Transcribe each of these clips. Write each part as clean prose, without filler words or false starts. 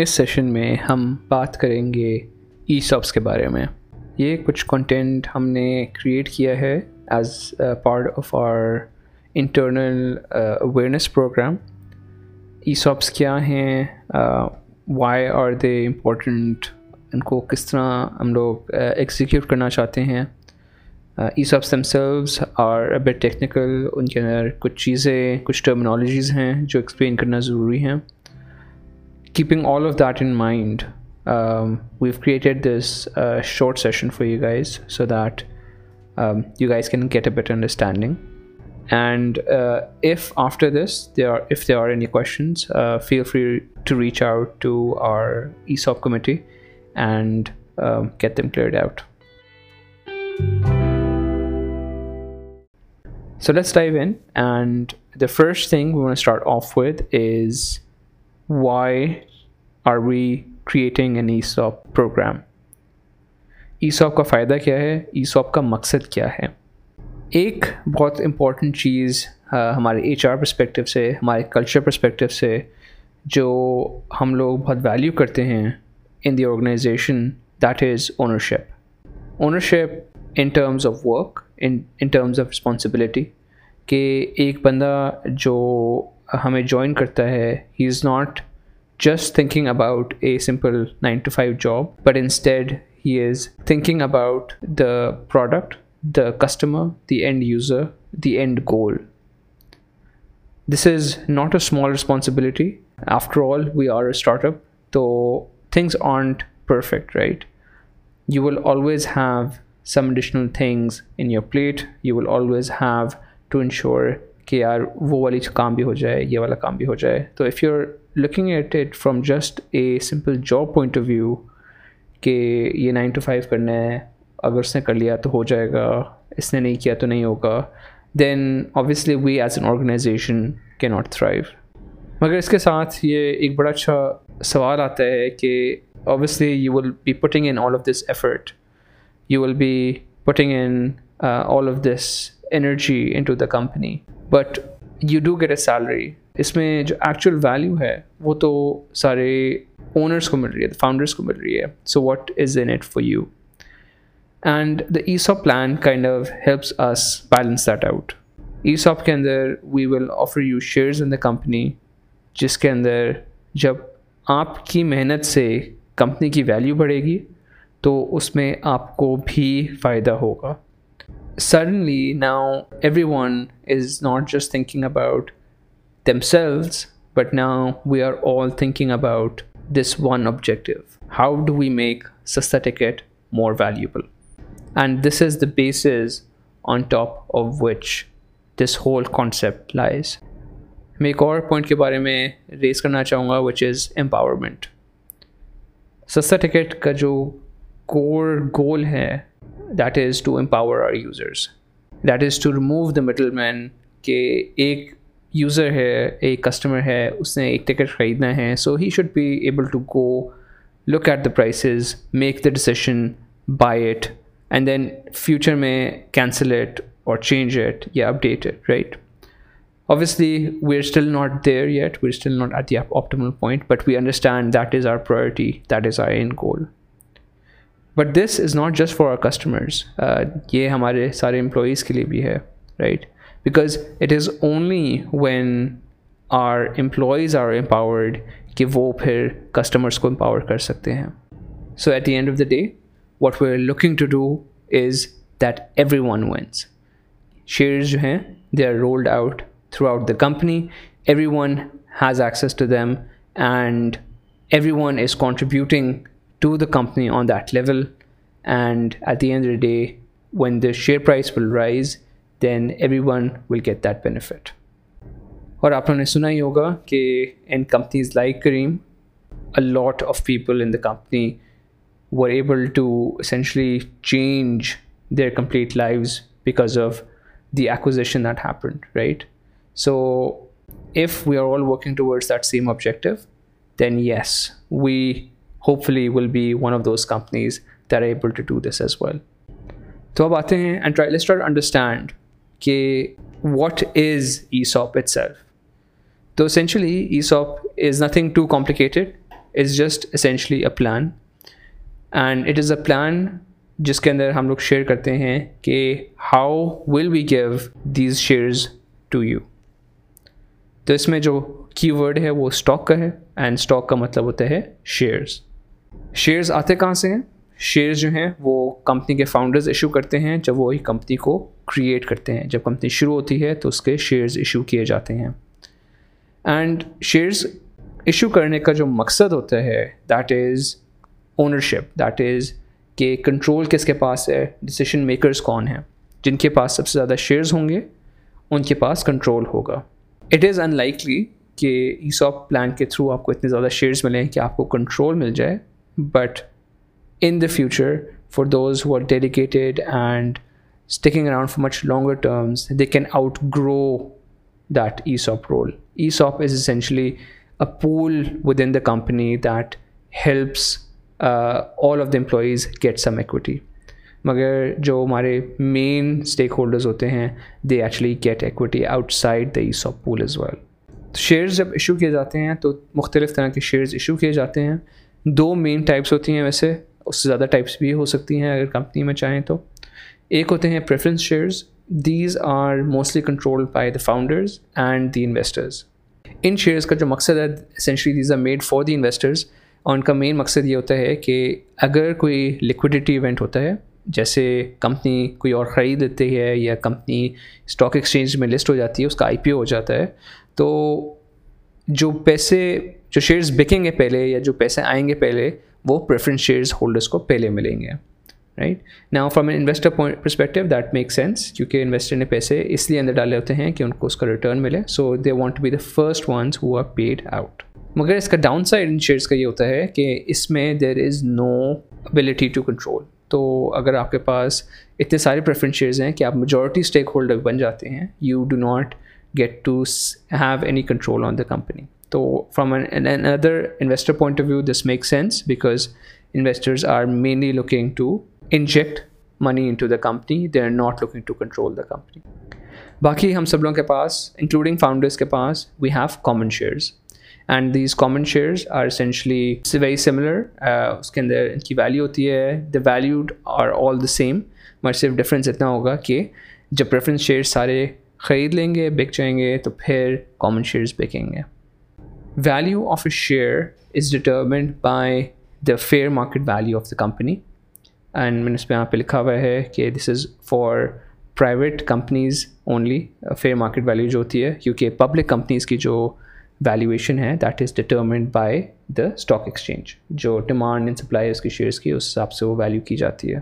اس session میں ہم بات کریں گے ای ساپس کے بارے میں. یہ کچھ کنٹینٹ ہم نے کریٹ کیا ہے as part of our internal awareness programme. ESOPs کیا ہیں, وائی آر دے امپورٹنٹ, ان کو کس طرح ہم لوگ ایگزیکیوٹ کرنا چاہتے ہیں. ESOPs themselves are a bit technical, ان کے اندر کچھ چیزیں, کچھ ٹرمینالوجیز ہیں جو ایکسپلین کرنا ضروری ہیں. keeping all of that in mind, we've created this short session for you guys so that you guys can get a better understanding, and if after this if there are any questions, feel free to reach out to our ESOP committee and get them cleared out. So let's dive in, and the first thing we want to start off with is why are we creating an ESOP program? ESOP کا فائدہ کیا ہے, ESOP کا مقصد کیا ہے. ایک بہت امپورٹنٹ چیز ہمارے ایچ آر پرسپیکٹیو سے, ہمارے کلچر پرسپیکٹیو سے, جو ہم لوگ بہت ویلیو کرتے ہیں in the organisation, that is ownership. Ownership in terms of work, in terms of responsibility, کہ ایک بندہ جو ہمیں جوائن کرتا ہے, he is not just thinking about a simple 9 to 5 job, but instead he is thinking about the product, the customer, the end user, the end goal. This is not a small responsibility, after all we are a startup, تو things aren't perfect, right. You will always have some additional things in your plate, you will always have to ensure کہ یار وہ والی کام بھی ہو جائے, یہ والا کام بھی ہو جائے. تو if you are looking at it from just a simple job point of view, کہ یہ 9 to 5 کرنا ہے, اگر اس نے کر لیا تو ہو جائے گا, اس نے نہیں کیا تو نہیں ہوگا, then obviously we as an organisation کی ناٹ تھرائیو. مگر اس کے ساتھ یہ ایک بڑا اچھا سوال آتا ہے کہ obviously you will be putting in all of this effort, you will be putting in all of this energy into the company, but you do get a salary. اس میں جو ایکچوئل ویلیو ہے وہ تو سارے owners کو مل رہی ہے, فاؤنڈرس کو مل رہی ہے. So what is in it for you, and the ESOP plan kind of helps us balance that out. ESOP کے اندر we will offer you shares in the company, جس کے اندر جب آپ کی محنت سے کمپنی کی ویلیو بڑھے گی تو اس میں آپ کو بھی فائدہ ہوگا. Suddenly now everyone is not just thinking about themselves, but now we are all thinking about this one objective. How do we make Sasta Ticket more valuable? And this is the basis on top of which this whole concept lies. میں ایک اور point کے بارے میں raise کرنا چاہوں گا, which is empowerment. Sasta Ticket کا جو core goal ہے, that is to empower our users, that is to remove the middleman, کہ ایک user ہے, ایک customer ہے, اس نے ایک ticket خریدنا ہے, so he should be able to go look at the prices, make the decision, buy it, and then future میں cancel it or change it, yeah, update it, right. Obviously we're still not there yet, we're still not at the optimal point, but we understand that is our priority, that is our end goal. But this is not just for our customers, یہ ہمارے سارے employees کے لیے بھی ہے, right? Because it is only when our employees are empowered کہ وہ پھر customers کو empower کر سکتے ہیں. So at the end of the day, what we're looking to do is that everyone wins. Shares جو ہیں, they are rolled out throughout the company. Everyone has access to them and everyone is contributing to the company on that level, and at the end of the day when the share price will rise, then everyone will get that benefit. Aur aapne suna hi hoga ki in companies like Kareem, a lot of people in the company were able to essentially change their complete lives because of the acquisition that happened, right? So if we are all working towards that same objective, then yes, we hopefully will be one of those companies that are able to do this as well. So ab aate hain and let's try to understand ke what is ESOP itself. So essentially ESOP is nothing too complicated. is just essentially a plan, and it is a plan جس کے اندر ہم لوگ share کرتے ہیں کہ how will we give these shares to you. تو اس میں جو کی ورڈ ہے وہ اسٹاک کا ہے، اینڈ اسٹاک کا مطلب ہوتا ہے شیئرز. شیئرز آتے کہاں سے ہیں؟ شیئرز جو ہیں وہ کمپنی کے فاؤنڈرز ایشو کرتے ہیں جب وہی کمپنی کو کریٹ کرتے ہیں. جب کمپنی شروع ہوتی ہے تو اس کے شیئرز ایشو کیے جاتے ہیں، اینڈ شیئرز ایشو کرنے کا جو مقصد ہوتا ہے that is ownership, that is کہ کنٹرول کس کے پاس ہے، ڈیسیشن میکرز کون ہیں. جن کے پاس سب سے زیادہ شیئرز ہوں گے ان کے پاس کنٹرول ہوگا. اٹ از ان لائکلی کہ ایسوپ پلان کے تھرو آپ کو اتنے زیادہ شیئرز ملیں کہ آپ کو کنٹرول مل جائے، but in the future for those who are dedicated and sticking around for much longer terms they can outgrow that ESOP role. ESOP is essentially a pool within the company that helps all of the employees get some equity. مگر جو ہمارے main stakeholders ہوتے ہیں they actually get equity outside the ESOP pool as well. Shares جب issue کیے جاتے ہیں تو مختلف طرح کے shares issue کیے جاتے ہیں. دو main types ہوتی ہیں، ویسے اس سے زیادہ types بھی ہو سکتی ہیں اگر کمپنی میں چاہیں تو. ایک ہوتے ہیں preference shares. These are mostly controlled by the founders and the investors. In shares کا جو مقصد ہے essentially these are made for the investors. اور ان کا مین مقصد یہ ہوتا ہے کہ اگر کوئی لیکوڈیٹی ایونٹ ہوتا ہے، جیسے کمپنی کوئی اور خرید لیتی ہے یا کمپنی اسٹاک ایکسچینج میں لسٹ ہو جاتی ہے، اس کا آئی پی او ہو جاتا ہے، تو جو پیسے جو شیئرز بکیں گے پہلے یا جو پیسے آئیں گے پہلے وہ پریفرنس شیئرز ہولڈرس کو پہلے ملیں گے. Right now from an investor perspective that make sense, کیونکہ انویسٹر نے پیسے اس لیے اندر ڈالے ہوتے ہیں کہ ان کو اس کا ریٹرن ملے، so they want to be the first ones who are paid out. مگر اس کا ڈاؤن سائڈ ان شیئرس کا یہ ہوتا ہے کہ اس میں there is no ability to control. تو اگر آپ کے پاس اتنے سارے پریفرنس شیئرز ہیں کہ آپ میجورٹی اسٹیک ہولڈر بن جاتے ہیں، you do not get to have any control on the company. تو from N other investor point of view this make sense because investors are mainly looking to inject money into the company, they are not looking to control the company. باقی ہم سب لوگوں کے پاس including founders کے پاس we have common shares, and these common shares are essentially very similar. اس کے اندر ان کی ویلیو ہوتی ہے، the valued are all the same, مگر صرف ڈفرینس اتنا ہوگا کہ جب پریفرنس شیئرز سارے خرید لیں گے، بک جائیں گے، تو پھر کامن شیئرز بکیں گے. Value of a share is determined by the fair market value of the company, and میں نے اس پہ یہاں پہ لکھا ہوا ہے کہ this is for private companies only. Fair market value جو ہوتی ہے، کیونکہ پبلک کمپنیز کی جو ویلیویشن ہے that is determined by the stock exchange, جو ڈیمانڈ اینڈ سپلائی اس کی شیئرس کی، اس حساب سے وہ ویلیو کی جاتی ہے.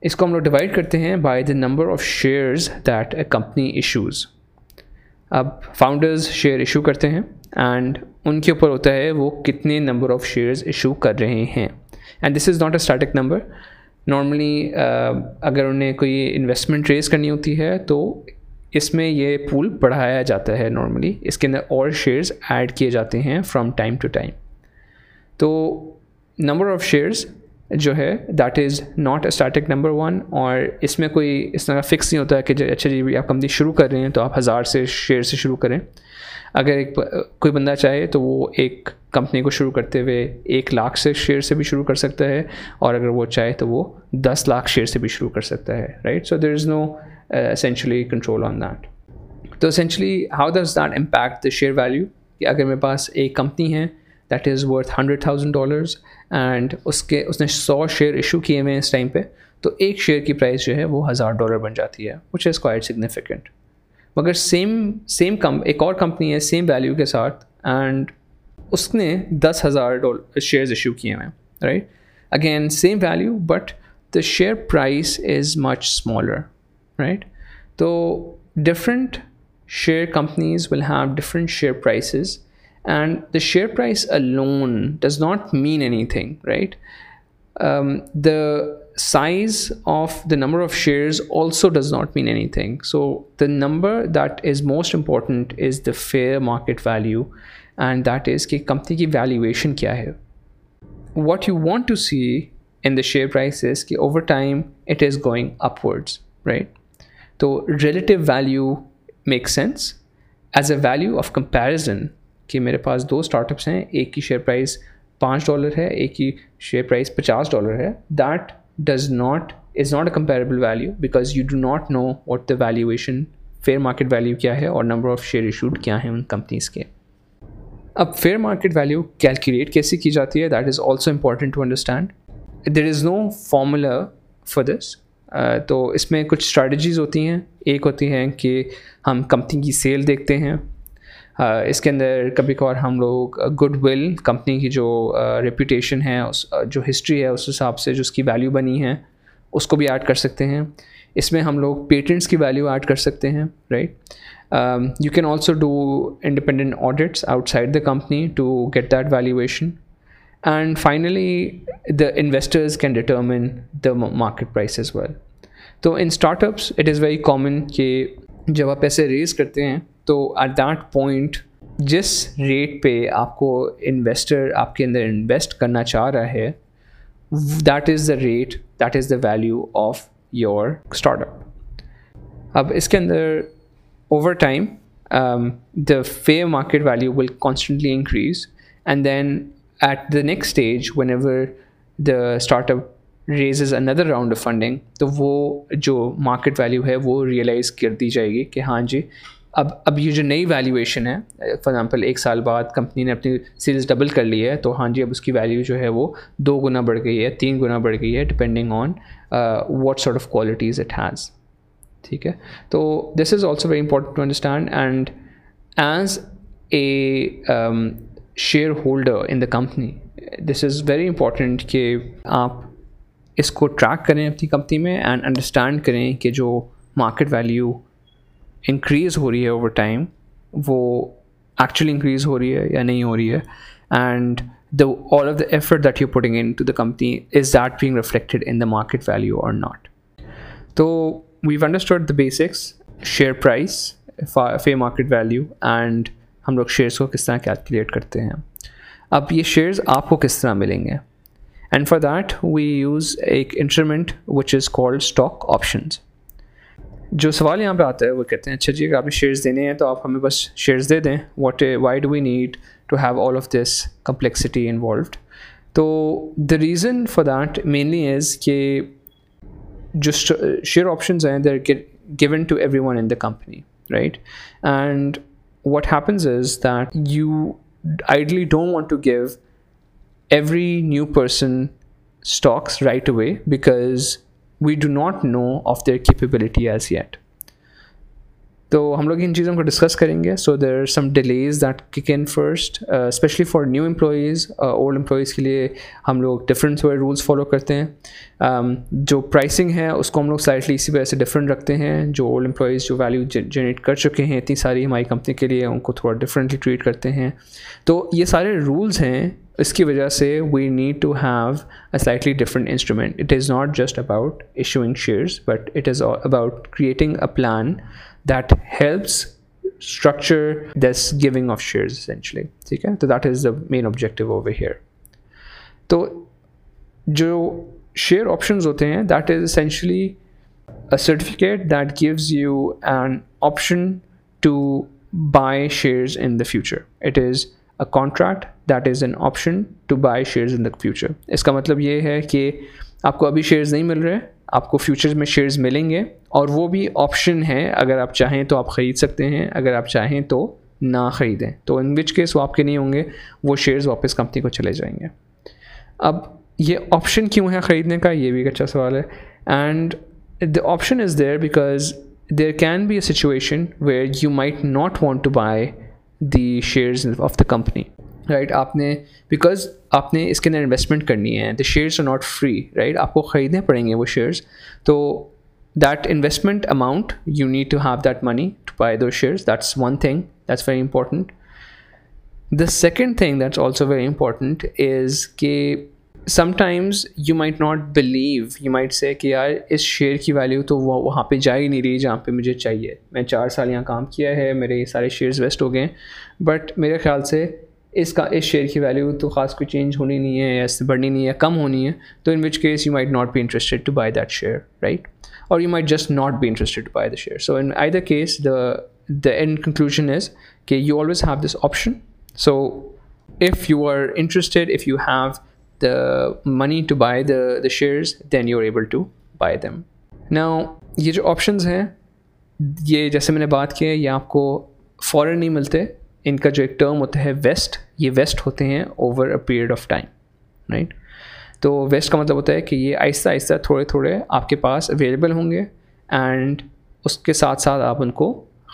اس کو ہم لوگ ڈیوائڈ کرتے ہیں by the number of shares that a company issues. اب فاؤنڈرز شیئر ایشو کرتے ہیں اینڈ ان کے اوپر ہوتا ہے وہ کتنے نمبر آف شیئرز ایشو کر رہے ہیں، and this is not a static number. Normally اگر انہیں کوئی انویسٹمنٹ ریز کرنی ہوتی ہے تو اس میں یہ پول بڑھایا جاتا ہے، نارملی اس کے اندر اور شیئرز ایڈ کیے جاتے ہیں فرام ٹائم ٹو ٹائم. تو نمبر آف شیئرز جو ہے that is not a static number one, اور اس میں کوئی اس طرح فکس نہیں ہوتا ہے کہ اچھا جی آپ کمپنی شروع کر رہے ہیں تو آپ 1000 سے شیئر سے شروع کریں. اگر ایک کوئی بندہ چاہے تو وہ ایک کمپنی کو شروع کرتے ہوئے 1 لاکھ سے شیئر سے بھی شروع کر سکتا ہے، اور اگر وہ چاہے تو وہ 10 لاکھ شیئر سے بھی شروع کر سکتا ہے. Right, so there is no essentially control on that. So essentially how does that impact the share value? کہ اگر میرے پاس ایک کمپنی ہے that is worth $100,000 and اس نے 100 شیئر ایشو کیے ہوئے ہیں اس ٹائم پہ، تو ایک شیئر کی پرائز جو ہے وہ $1000 بن جاتی ہے، which is quite significant. مگر سیم ایک اور کمپنی ہے سیم ویلیو کے ساتھ and اس نے $10,000 شیئرز ایشو کیے ہوئے ہیں. Right, again same value but the share price is much smaller. Right, so different share companies will have different share prices, and the share price alone does not mean anything. Right, the size of the number of shares also does not mean anything. So the number that is most important is the fair market value, and that is ki company ki valuation kya hai. What you want to see in the share price is ki over time it is going upwards. Right, تو relative value make sense as a value of comparison کہ میرے پاس دو start ups ہیں, ایک کی share price $5 ہے, ایک کی share price $50 ہے. That is not a comparable value because you do not know what the valuation fair market value کیا ہے اور number of share issued کیا ہیں ان companies کے. اب fair market value calculate کیسے کی جاتی ہے, that is also important to understand. There is no formula for this. تو اس میں کچھ strategies ہوتی ہیں. ایک ہوتی ہیں کہ ہم company کی sale دیکھتے ہیں, اس کے اندر کبھی کبھار ہم لوگ گڈ ول, کمپنی کی جو ریپوٹیشن ہے, جو ہسٹری ہے, اس حساب سے جو اس کی ویلیو بنی ہے اس کو بھی ایڈ کر سکتے ہیں. اس میں ہم لوگ پیٹنٹس کی ویلیو ایڈ کر سکتے ہیں, right. You can also do independent audits outside the company to get that valuation. And finally the investors can determine the market price as well. تو in startups it is very common کہ جب آپ پیسے raise کرتے ہیں تو at that point جس rate پہ آپ کو انویسٹر آپ کے اندر انویسٹ کرنا چاہ رہا ہے, that is the rate, that is the value of your startup. اب اس کے اندر over time the fair market value will constantly increase, and then at the next stage whenever the startup raises another round of funding, تو وہ جو market value ہے وہ realise کر دی جائے گی کہ ہاں جی اب یہ جو نئی ویلیویشن ہے, فار ایگزامپل 1 سال بعد کمپنی نے اپنی سیلز ڈبل کر لی ہے, تو ہاں جی اب اس کی ویلیو جو ہے وہ 2 گنا بڑھ گئی ہے, 3 گنا بڑھ گئی ہے, depending on what sort of qualities it has. ٹھیک ہے, تو this is also very important to understand. And as a shareholder in the company this is very important کہ آپ اس کو ٹریک کریں اپنی کمپنی میں اینڈ انڈرسٹینڈ کریں کہ جو مارکیٹ ویلیو انکریز ہو رہی ہے اوور ٹائم وہ ایکچولی انکریز ہو رہی ہے یا نہیں ہو رہی ہے. And the all of the effort that you putting into the company is that being reflected in the market value اور ناٹ. تو we've understand the basics, share price, fair market value, and ہم لوگ shares کو کس طرح calculate کرتے ہیں. اب یہ شیئرز آپ کو کس طرح ملیں گے, and for that we use ایک instrument which is called stock options. جو سوال یہاں پہ آتا ہے وہ کہتے ہیں اچھا جی اگر آپ نے شیئرز دینے ہیں تو آپ ہمیں بس شیئرز دے دیں, why do we need to have all of this complexity involved. تو the reason for that mainly is کہ جو شیئر آپشنز ہیں they are given to everyone in the company, right. And what happens is that you ideally don't want to give every new person stocks right away because we do not know of their capability as yet. تو ہم لوگ ان چیزوں کو discuss کریں گے. So there are some delays that kick in first, especially for new employees. Old employees کے لیے ہم لوگ different rules follow کرتے ہیں. جو pricing ہے اس کو ہم لوگ slightly اسی وجہ سے different رکھتے ہیں. جو old employees جو value generate کر چکے ہیں اتنی ساری ہماری کمپنی کے لیے ان کو تھوڑا differently treat کرتے ہیں. تو یہ سارے rules ہیں, اس کی وجہ سے we need to have a slightly different instrument. It is not just about issuing shares but it is about creating a plan that helps structure this giving of shares essentially. ٹھیک ہے, تو that is the main objective over here. تو جو share options ہوتے ہیں that is essentially a certificate that gives you an option to buy shares in the future. It is a contract that is an option to buy shares in the future. اس کا مطلب یہ ہے کہ آپ کو ابھی شیئرز نہیں مل رہے, آپ کو فیوچر میں شیئرز ملیں گے اور وہ بھی آپشن ہے. اگر آپ چاہیں تو آپ خرید سکتے ہیں, اگر آپ چاہیں تو نہ خریدیں, تو ان وچ کیس وہ آپ کے نہیں ہوں گے, وہ شیئرز واپس کمپنی کو چلے جائیں گے. اب یہ آپشن کیوں ہے خریدنے کا, یہ بھی ایک اچھا سوال ہے. And the option is there because there can be a situation where you might not want to buy the shares of the company, right. آپ نے because آپ نے اس کے اندر انویسٹمنٹ کرنی ہے, the shares are not free, right. آپ کو خریدنے پڑیں گے وہ shares. تو that investment amount you need to have that money to buy those shares. That's one thing that's very important. The second thing that's also very important is کہ sometimes you might not believe, you might say کہ یار اس share کی value تو وہ وہاں پہ جا ہی نہیں رہی جہاں پہ مجھے چاہیے, میں 4 سال یہاں کام کیا ہے, میرے یہ سارے شیئرز ویسٹ ہو گئے ہیں, بٹ میرے خیال سے اس شیئر کی ویلیو تو خاص کوئی چینج ہونی نہیں ہے یا اس سے بڑھنی نہیں ہے, کم ہونی ہے. تو in which case you might not be interested to buy that share, right, اور you might just not be interested to buy the share. So in I the case the end conclusion is کہ you always have this option So if you are interested, if you have the money to buy the shares, then you're able to buy them. Now یہ جو options ہیں, یہ جیسے میں نے بات کی ہے, یہ آپ کو فوراً نہیں ملتے. ان کا جو ایک ٹرم ہوتا ہے ویسٹ, یہ ویسٹ ہوتے ہیں over a period of time, right. تو ویسٹ کا مطلب ہوتا ہے کہ یہ آہستہ آہستہ تھوڑے تھوڑے آپ کے پاس اویلیبل ہوں گے, اینڈ اس کے ساتھ ساتھ آپ ان کو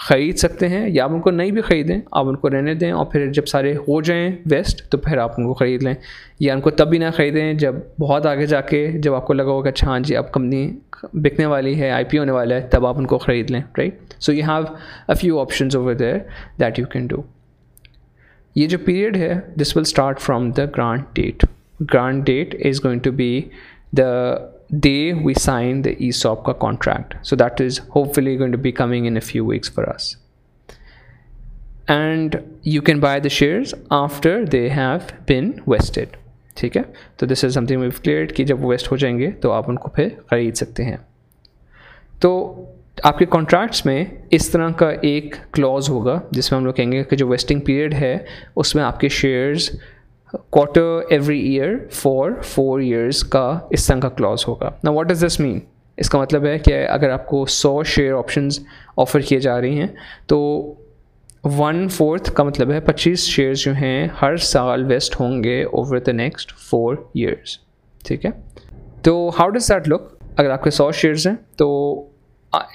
خرید سکتے ہیں, یا آپ ان کو نہیں بھی خریدیں, آپ ان کو رہنے دیں, اور پھر جب سارے ہو جائیں ویسٹ تو پھر آپ ان کو خرید لیں, یا ان کو تب بھی نہ خریدیں جب بہت آگے جا کے, جب آپ کو لگا ہوگا اچھا ہاں جی اب کمپنی بکنے والی ہے, آئی پی او ہونے والا ہے, تب آپ ان کو خرید لیں, right. So you have a few options over there that you can do. یہ جو پیریڈ ہے, this will start from the grant date. Grant date is going to be the day we sign the ESOP ka contract. So that is hopefully going to be coming in a few weeks for us. And you can buy the shares after they have been vested. ठीक है, तो this is something we've cleared कि जब waste हो जाएंगे तो आप उनको फिर खरीद सकते हैं. तो आपके कॉन्ट्रैक्ट्स में इस तरह का एक क्लॉज होगा जिसमें हम लोग कहेंगे कि जो वेस्टिंग पीरियड है उसमें आपके shares quarter every year for 4 years کا اس طرح کا کلاز ہوگا. نا واٹ ڈز دس مین؟ اس کا مطلب ہے کہ اگر آپ کو 100 شیئر آپشنز آفر کیے جا رہی ہیں تو 1/4 کا مطلب ہے 25 شیئرز جو ہیں ہر سال ویسٹ ہوں گے اوور دا نیکسٹ 4 years. ٹھیک ہے, تو ہاؤ ڈز دیٹ لک؟ اگر آپ کے 100 شیئرز ہیں تو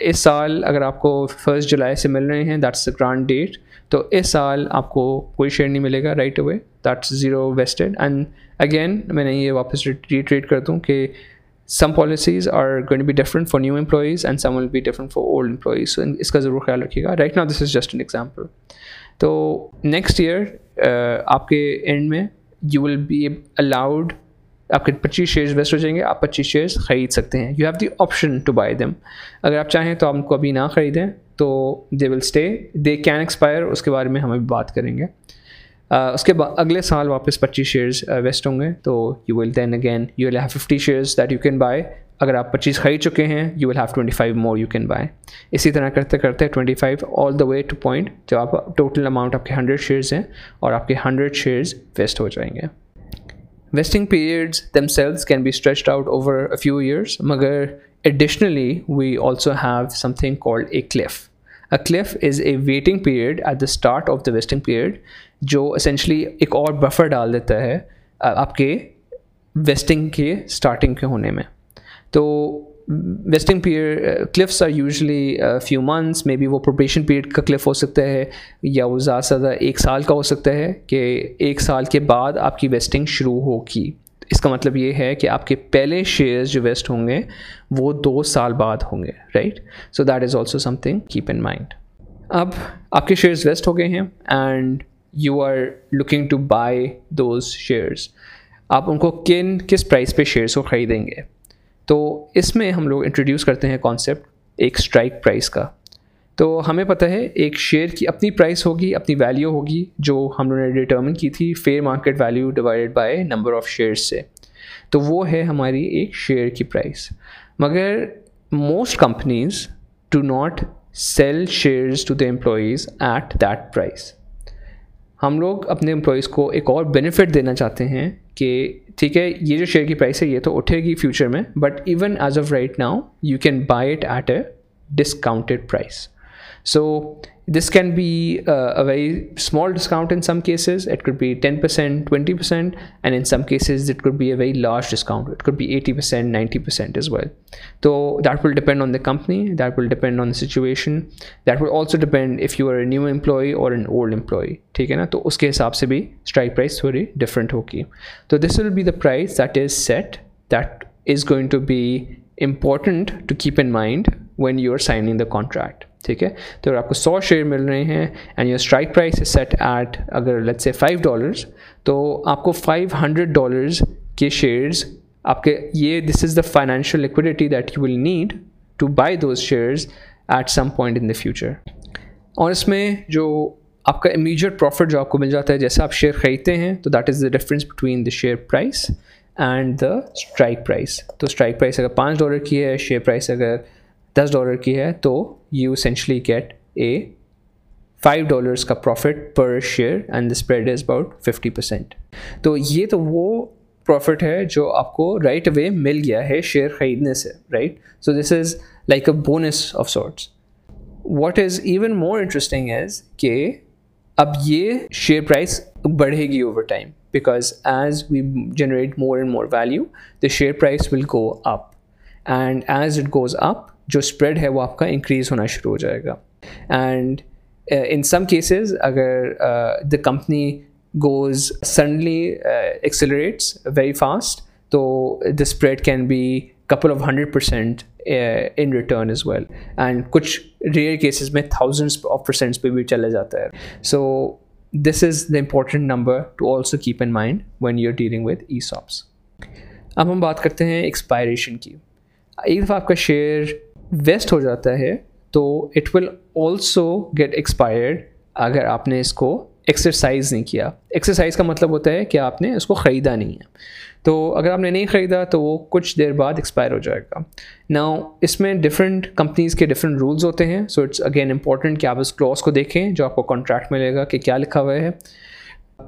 اس سال اگر آپ کو 1 جولائی سے مل رہے ہیں, دیٹس دا گرانٹ ڈیٹ, تو اس سال آپ کو کوئی شیئر نہیں ملے گا right away, that's 0 vested. And again میں نے یہ واپس ریٹریٹ کر دوں کہ some policies are going to be different for new employees and some will be different for old employees, so اس کا ضرور خیال رکھیے گا. Right now this is just an example. تو نیکسٹ ایئر آپ کے اینڈ میں یو ول بی الاؤڈ, آپ کے 25 شیئرز ویسٹ ہو جائیں گے, آپ 25 شیئرز خرید سکتے ہیں. You have the option to buy them. اگر آپ چاہیں تو آپ ان کو ابھی نہ خریدیں تو they will stay, they can expire, اس کے بارے میں ہم ابھی بات کریں گے. اس کے بعد اگلے سال واپس 25 شیئرز ویسٹ ہوں گے, تو you will then again you will have 50 shares that you can buy. اگر آپ 25 خرید چکے ہیں you will have 25 more you can buy. اسی طرح کرتے کرتے 25 آل دا وے ٹو پوائنٹ جب آپ ٹوٹل اماؤنٹ آپ کے 100 شیئرز ہیں اور آپ کے 100 شیئرز ویسٹ ہو جائیں گے. Vesting periods themselves can be stretched out over a few years, magar additionally we also have something called a cliff. A cliff is a waiting period at the start of the vesting period, jo essentially ek aur buffer dal deta hai aapke vesting ke starting ke hone mein. To vesting period cliffs are usually few months, may be وہ probation period کا cliff ہو سکتا ہے یا وہ زیادہ سے زیادہ 1 سال کا ہو سکتا ہے کہ 1 سال کے بعد آپ کی ویسٹنگ شروع ہوگی. اس کا مطلب یہ ہے کہ آپ کے پہلے شیئرز جو ویسٹ ہوں گے وہ 2 سال بعد ہوں گے, right. So that is also something keep in mind. اب آپ کے شیئرز ویسٹ ہو گئے ہیں and you are looking to buy those shares. آپ ان کو کس پرائز پہ شیئرز کو خریدیں گے؟ تو اس میں ہم لوگ انٹروڈیوس کرتے ہیں کانسیپٹ ایک اسٹرائک پرائز کا. تو ہمیں پتہ ہے ایک شیئر کی اپنی پرائز ہوگی, اپنی ویلیو ہوگی جو ہم لوگوں نے ڈیٹرمن کی تھی fair market value divide by number of shares سے, تو وہ ہے ہماری ایک شیئر کی پرائز. مگر most companies do not sell shares to the employees at that price. ہم لوگ اپنے امپلائیز کو ایک اور بینیفٹ دینا چاہتے ہیں کہ ٹھیک ہے یہ جو شیئر کی پرائس ہے یہ تو اٹھے گی فیوچر میں, but even as of right now you can buy it at a discounted price. So this can be a very small discount in some cases, it could be 10%, 20%, and in some cases it could be a very large discount, it could be 80%, 90% as well. تو that will depend on the company, that will depend on the situation, that will also depend if you are a new employee اور an old employee, ٹھیک ہے نا. تو اس کے حساب سے بھی اسٹرائک پرائز تھوڑی ڈفرینٹ ہوگی. تو this will be the price that is set, that is going to be important to keep in mind when you are signing the contract. ٹھیک ہے, تو اگر آپ کو 100 شیئر مل رہے ہیں and your strike price is set at اگر لیٹس سے $5, تو آپ کو $500 کے شیئرز آپ کے یہ this is the financial liquidity that you will need to buy those shares at some point in the future. اور اس میں جو آپ کا امیجیٹ پروفٹ جو آپ کو مل جاتا ہے جیسا آپ شیئر خریدتے ہیں, تو that is the difference between the share price and the strike price. تو اسٹرائک پرائز اگر $5 کی ہے, شیئر پرائز اگر $10 کی ہے, تو یو اسینشلی گیٹ اے $5 کا profit per share and the spread is about 50%. تو یہ تو وہ پروفٹ ہے جو آپ کو رائٹ اوے مل گیا ہے شیئر خریدنے سے, right. So this is like a bonus of sorts. What is even more interesting is کہ اب یہ شیئر پرائس بڑھے گی over time, because as we generate more and more value the share price will go up, and as it goes up جو spread ہے وہ آپ کا انکریز ہونا شروع ہو جائے گا. اینڈ ان سم کیسز اگر the company goes suddenly accelerates very fast, so the spread can be couple of 100% in return as well, and kuch rare cases mein thousands of percents pe bhi chala jata hai. So this is the important number to also keep in mind when you're dealing with ESOPs. اب ہم بات کرتے ہیں expiration کی. ایک دفعہ آپ کا share vest ہو جاتا ہے تو it will also get expired اگر آپ نے اس کو ایکسرسائز نہیں کیا. ایکسرسائز کا مطلب ہوتا ہے کہ آپ نے اس کو خریدا نہیں ہے, تو اگر آپ نے نہیں خریدا تو وہ کچھ دیر بعد ایکسپائر ہو جائے گا. ناؤ اس میں ڈفرینٹ کمپنیز کے ڈفرینٹ رولز ہوتے ہیں, سو اٹس اگین امپورٹنٹ کہ آپ اس کلوز کو دیکھیں جو آپ کو کانٹریکٹ ملے گا کہ کیا لکھا ہوا ہے.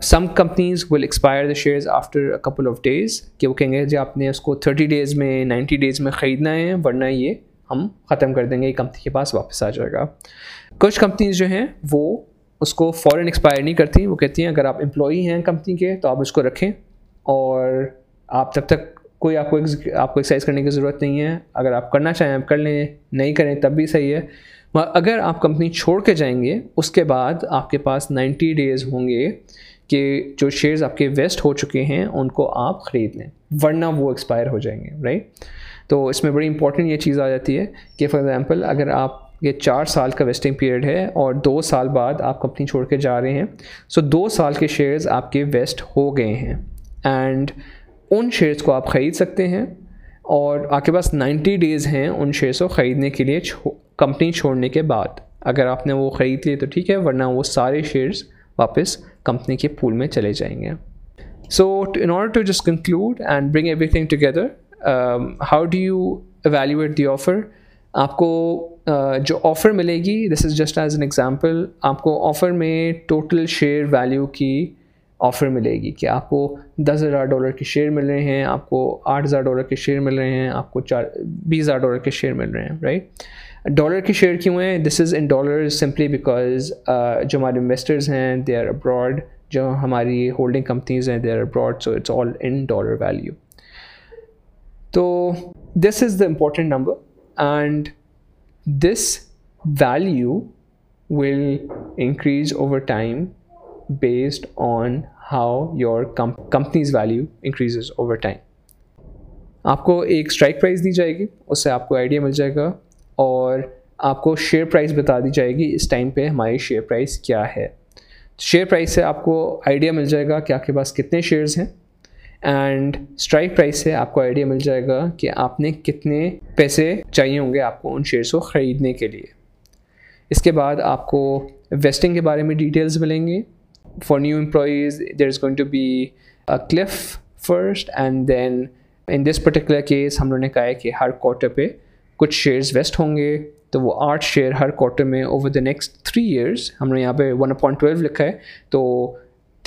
Some companies will expire the shares after a couple of days, کہ وہ کہیں گے جی آپ نے اس کو 30 days میں 90 days میں خریدنا ہے ورنہ یہ ہم ختم کر دیں گے, یہ کمپنی کے پاس واپس آ جائے گا. کچھ کمپنیز جو ہیں وہ اس کو فوراً ایکسپائر نہیں کرتی, وہ کہتی ہیں اگر آپ امپلائی ہیں کمپنی کے تو آپ اس کو رکھیں اور آپ تب تک کوئی آپ کو ایکسرسائز کرنے کی ضرورت نہیں ہے, اگر آپ کرنا چاہیں آپ کر لیں, نہیں کریں تب بھی صحیح ہے. مگر اگر آپ کمپنی چھوڑ کے جائیں گے اس کے بعد آپ کے پاس 90 days ہوں گے کہ جو شیئرز آپ کے ویسٹ ہو چکے ہیں ان کو آپ خرید لیں, ورنہ وہ ایکسپائر ہو جائیں گے, رائٹ. تو اس میں بڑی امپورٹنٹ یہ چیز آ جاتی ہے کہ فار ایگزامپل اگر آپ یہ 4 سال کا ویسٹنگ پیریڈ ہے اور 2 سال بعد آپ کمپنی چھوڑ کے جا رہے ہیں, سو 2 سال کے شیئرز آپ کے ویسٹ ہو گئے ہیں, اینڈ ان شیئرز کو آپ خرید سکتے ہیں اور آپ کے پاس 90 days ہیں ان شیئرز کو خریدنے کے لیے کمپنی چھوڑنے کے بعد. اگر آپ نے وہ خرید لیے تو ٹھیک ہے, ورنہ وہ سارے شیئرز واپس کمپنی کے پول میں چلے جائیں گے. So in order to just conclude and bring everything together, how do you evaluate the offer? آپ کو جو آفر ملے گی, this is just as an example, آپ کو آفر میں ٹوٹل شیئر ویلیو کی آفر ملے گی کہ آپ کو $10,000 کے شیئر مل رہے ہیں, آپ کو $8,000 کے شیئر مل رہے ہیں, آپ کو $20,000 کے شیئر مل رہے ہیں, رائٹ. ڈالر کے شیئر کیوں ہیں؟ This is in dollar simply because جو ہمارے انویسٹرز ہیں دے آر ابراڈ, جو ہماری ہولڈنگ کمپنیز ہیں they are abroad, so it's all in dollar value. تو this is the important number, and this value will increase over time based on how your company's value increases over time. آپ کو ایک strike price دی جائے گی, اس سے آپ کو idea مل جائے گا, اور آپ کو شیئر پرائز بتا دی جائے گی اس ٹائم پہ ہماری شیئر پرائز کیا ہے. شیئر پرائز سے آپ کو آئیڈیا مل جائے گا کہ آپ کے پاس کتنے شیئرز ہیں, اینڈ اسٹرائک پرائز سے آپ کو آئیڈیا مل جائے گا کہ آپ نے کتنے پیسے چاہیے ہوں گے آپ کو ان شیئرس کو خریدنے کے لیے. اس کے بعد آپ کو ویسٹنگ کے بارے میں ڈیٹیلز ملیں گے. For new employees there is going to be a cliff first, and then in this particular case ہم لوگوں نے کہا ہے کہ ہر کوارٹر پہ کچھ شیئرز ویسٹ ہوں گے, تو وہ 8 share ہر کوارٹر میں اوور دا نیکسٹ 3 years, ہم نے یہاں پہ 1/12 لکھا ہے, تو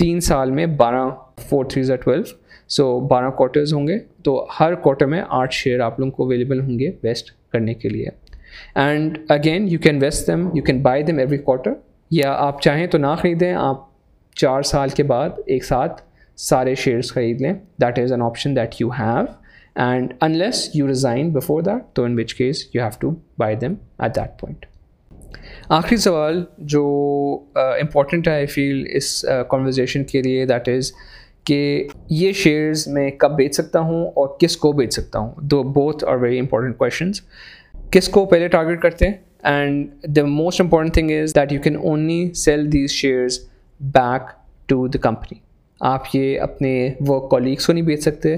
3 سال میں 12, 4×3 = 12, سو 12 quarters ہوں گے, تو ہر کوارٹر میں 8 share آپ لوگوں کو اویلیبل ہوں گے ویسٹ کرنے کے لیے. And again you can vest them, you can buy them every quarter, یا آپ چاہیں تو نہ خریدیں, آپ 4 سال کے بعد ایک ساتھ سارے شیئرس خرید لیں, that is an option that you have, and unless you resign before that, تو in which case you have to buy them at that point. آخری سوال جو امپورٹنٹ ہے آئی فیل اس کنورزیشن کے لیے, دیٹ از کہ یہ شیئرز میں کب بیچ سکتا ہوں اور کس کو بیچ سکتا ہوں. دو both are very important questions. کس کو پہلے ٹارگیٹ کرتے ہیں, and the most important thing is that you can only sell these shares back to the company. آپ یہ اپنے ورک کولیگس کو نہیں بیچ سکتے,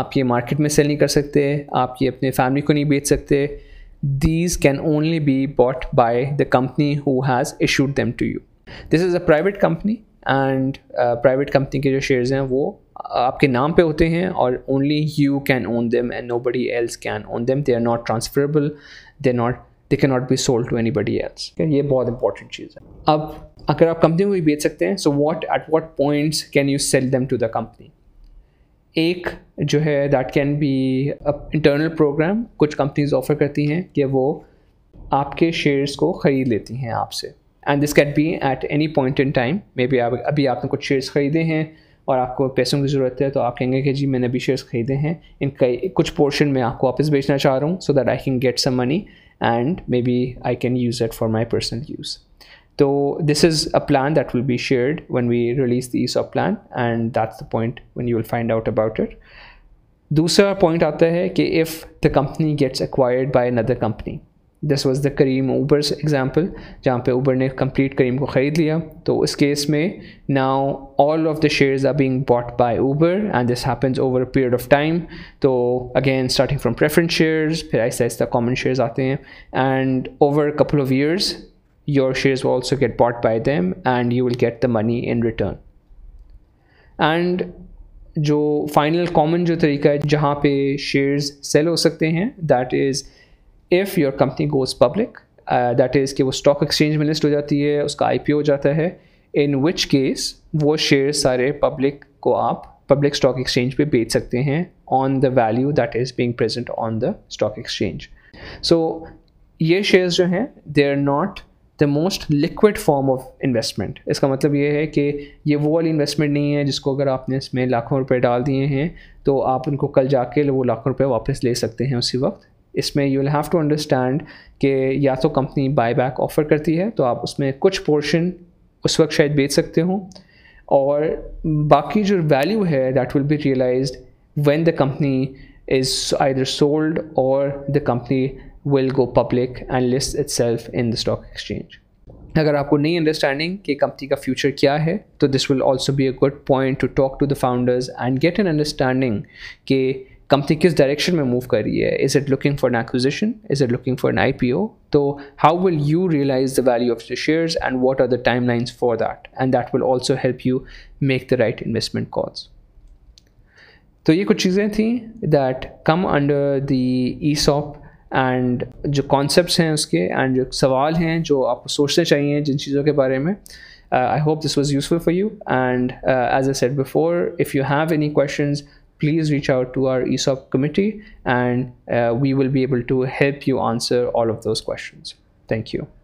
آپ یہ مارکیٹ میں سیل نہیں کر سکتے, آپ یہ اپنے فیملی کو نہیں بیچ سکتے. These can only be bought by the company who has issued them to you. This is a private company, and private company کے جو شیئرز ہیں وہ آپ کے نام پہ ہوتے ہیں, اور only you can own them and nobody else can own them. They are not transferable, they can not be sold to anybody else. یہ بہت امپورٹنٹ چیز ہے. اب اگر آپ کمپنی کو بھی بیچ سکتے ہیں, so what at what points can you sell them to the company. ایک جو ہے that can be internal program, کچھ کمپنیز آفر کرتی ہیں کہ وہ آپ کے شیئرس کو خرید لیتی ہیں آپ سے, and this can be at any point in time. Maybe ابھی آپ نے کچھ شیئرس خریدے ہیں اور آپ کو پیسوں کی ضرورت ہے, تو آپ کہیں گے کہ جی میں نے ابھی شیئرس خریدے ہیں, ان کا کچھ پورشن میں آپ کو واپس بیچنا چاہ رہا ہوں so that I can get some money and maybe I can use that for my personal use. تو this is a plan that will be shared when we release the ESOP plan, and that's the point when you will find out about it. دوسرا point آتا ہے کہ if the company gets acquired by another company, this was the Careem Uber's example جہاں پہ Uber نے complete کریم کو خرید لیا, تو اس کیس میں now all of the shares are being bought by Uber and this happens over a period of time. تو again starting from preference shares, پھر آہستہ آہستہ کامن شیئرز آتے ہیں, and over couple of years your shares will also get bought by them and you will get the money in return. And جو final common جو طریقہ ہے جہاں پہ shares sell ہو سکتے ہیں, that is if your company goes public, that is کہ وہ stock exchange میں list ہو جاتی ہے, اس کا IPO ہو جاتا ہے, in which case وہ shares سارے public کو آپ public stock exchange پہ بیچ سکتے ہیں on the value that is being present on the stock exchange. So یہ shares جو ہیں they are not the most liquid form of investment. اس کا مطلب یہ ہے کہ یہ وہ والی انویسٹمنٹ نہیں ہے جس کو اگر آپ نے اس میں لاکھوں روپے ڈال دیے ہیں تو آپ ان کو کل جا کے وہ لاکھوں روپے واپس لے سکتے ہیں اسی وقت. اس میں you will have to understand کہ یا تو کمپنی بائی بیک آفر کرتی ہے تو آپ اس میں کچھ پورشن اس وقت شاید بیچ سکتے ہوں, اور باقی جو ویلیو ہے that will be realised when the company is either sold or the company will go public and list itself in the stock exchange. اگر آپ کو نہیں انڈرسٹینڈنگ کہ کمپنی کا فیوچر کیا ہے تو this will also be a good point to talk to the founders and get an understanding کہ کمپنی کس ڈائریکشن میں موو کر رہی ہے. Is it looking for an acquisition, is it looking for an IPO, تو how will you realise the value of the shares and what are the timelines for that, and that will also help you make the right investment calls. تو یہ کچھ چیزیں تھیں that come under the ESOP and جو concepts ہیں اس کے and جو سوال ہیں جو آپ کو سوچنے چاہیے جن چیزوں کے بارے میں. I hope this was useful for you, and as I said before if you have any questions please reach out to our ESOP committee and we will be able to help you answer all of those questions. Thank you.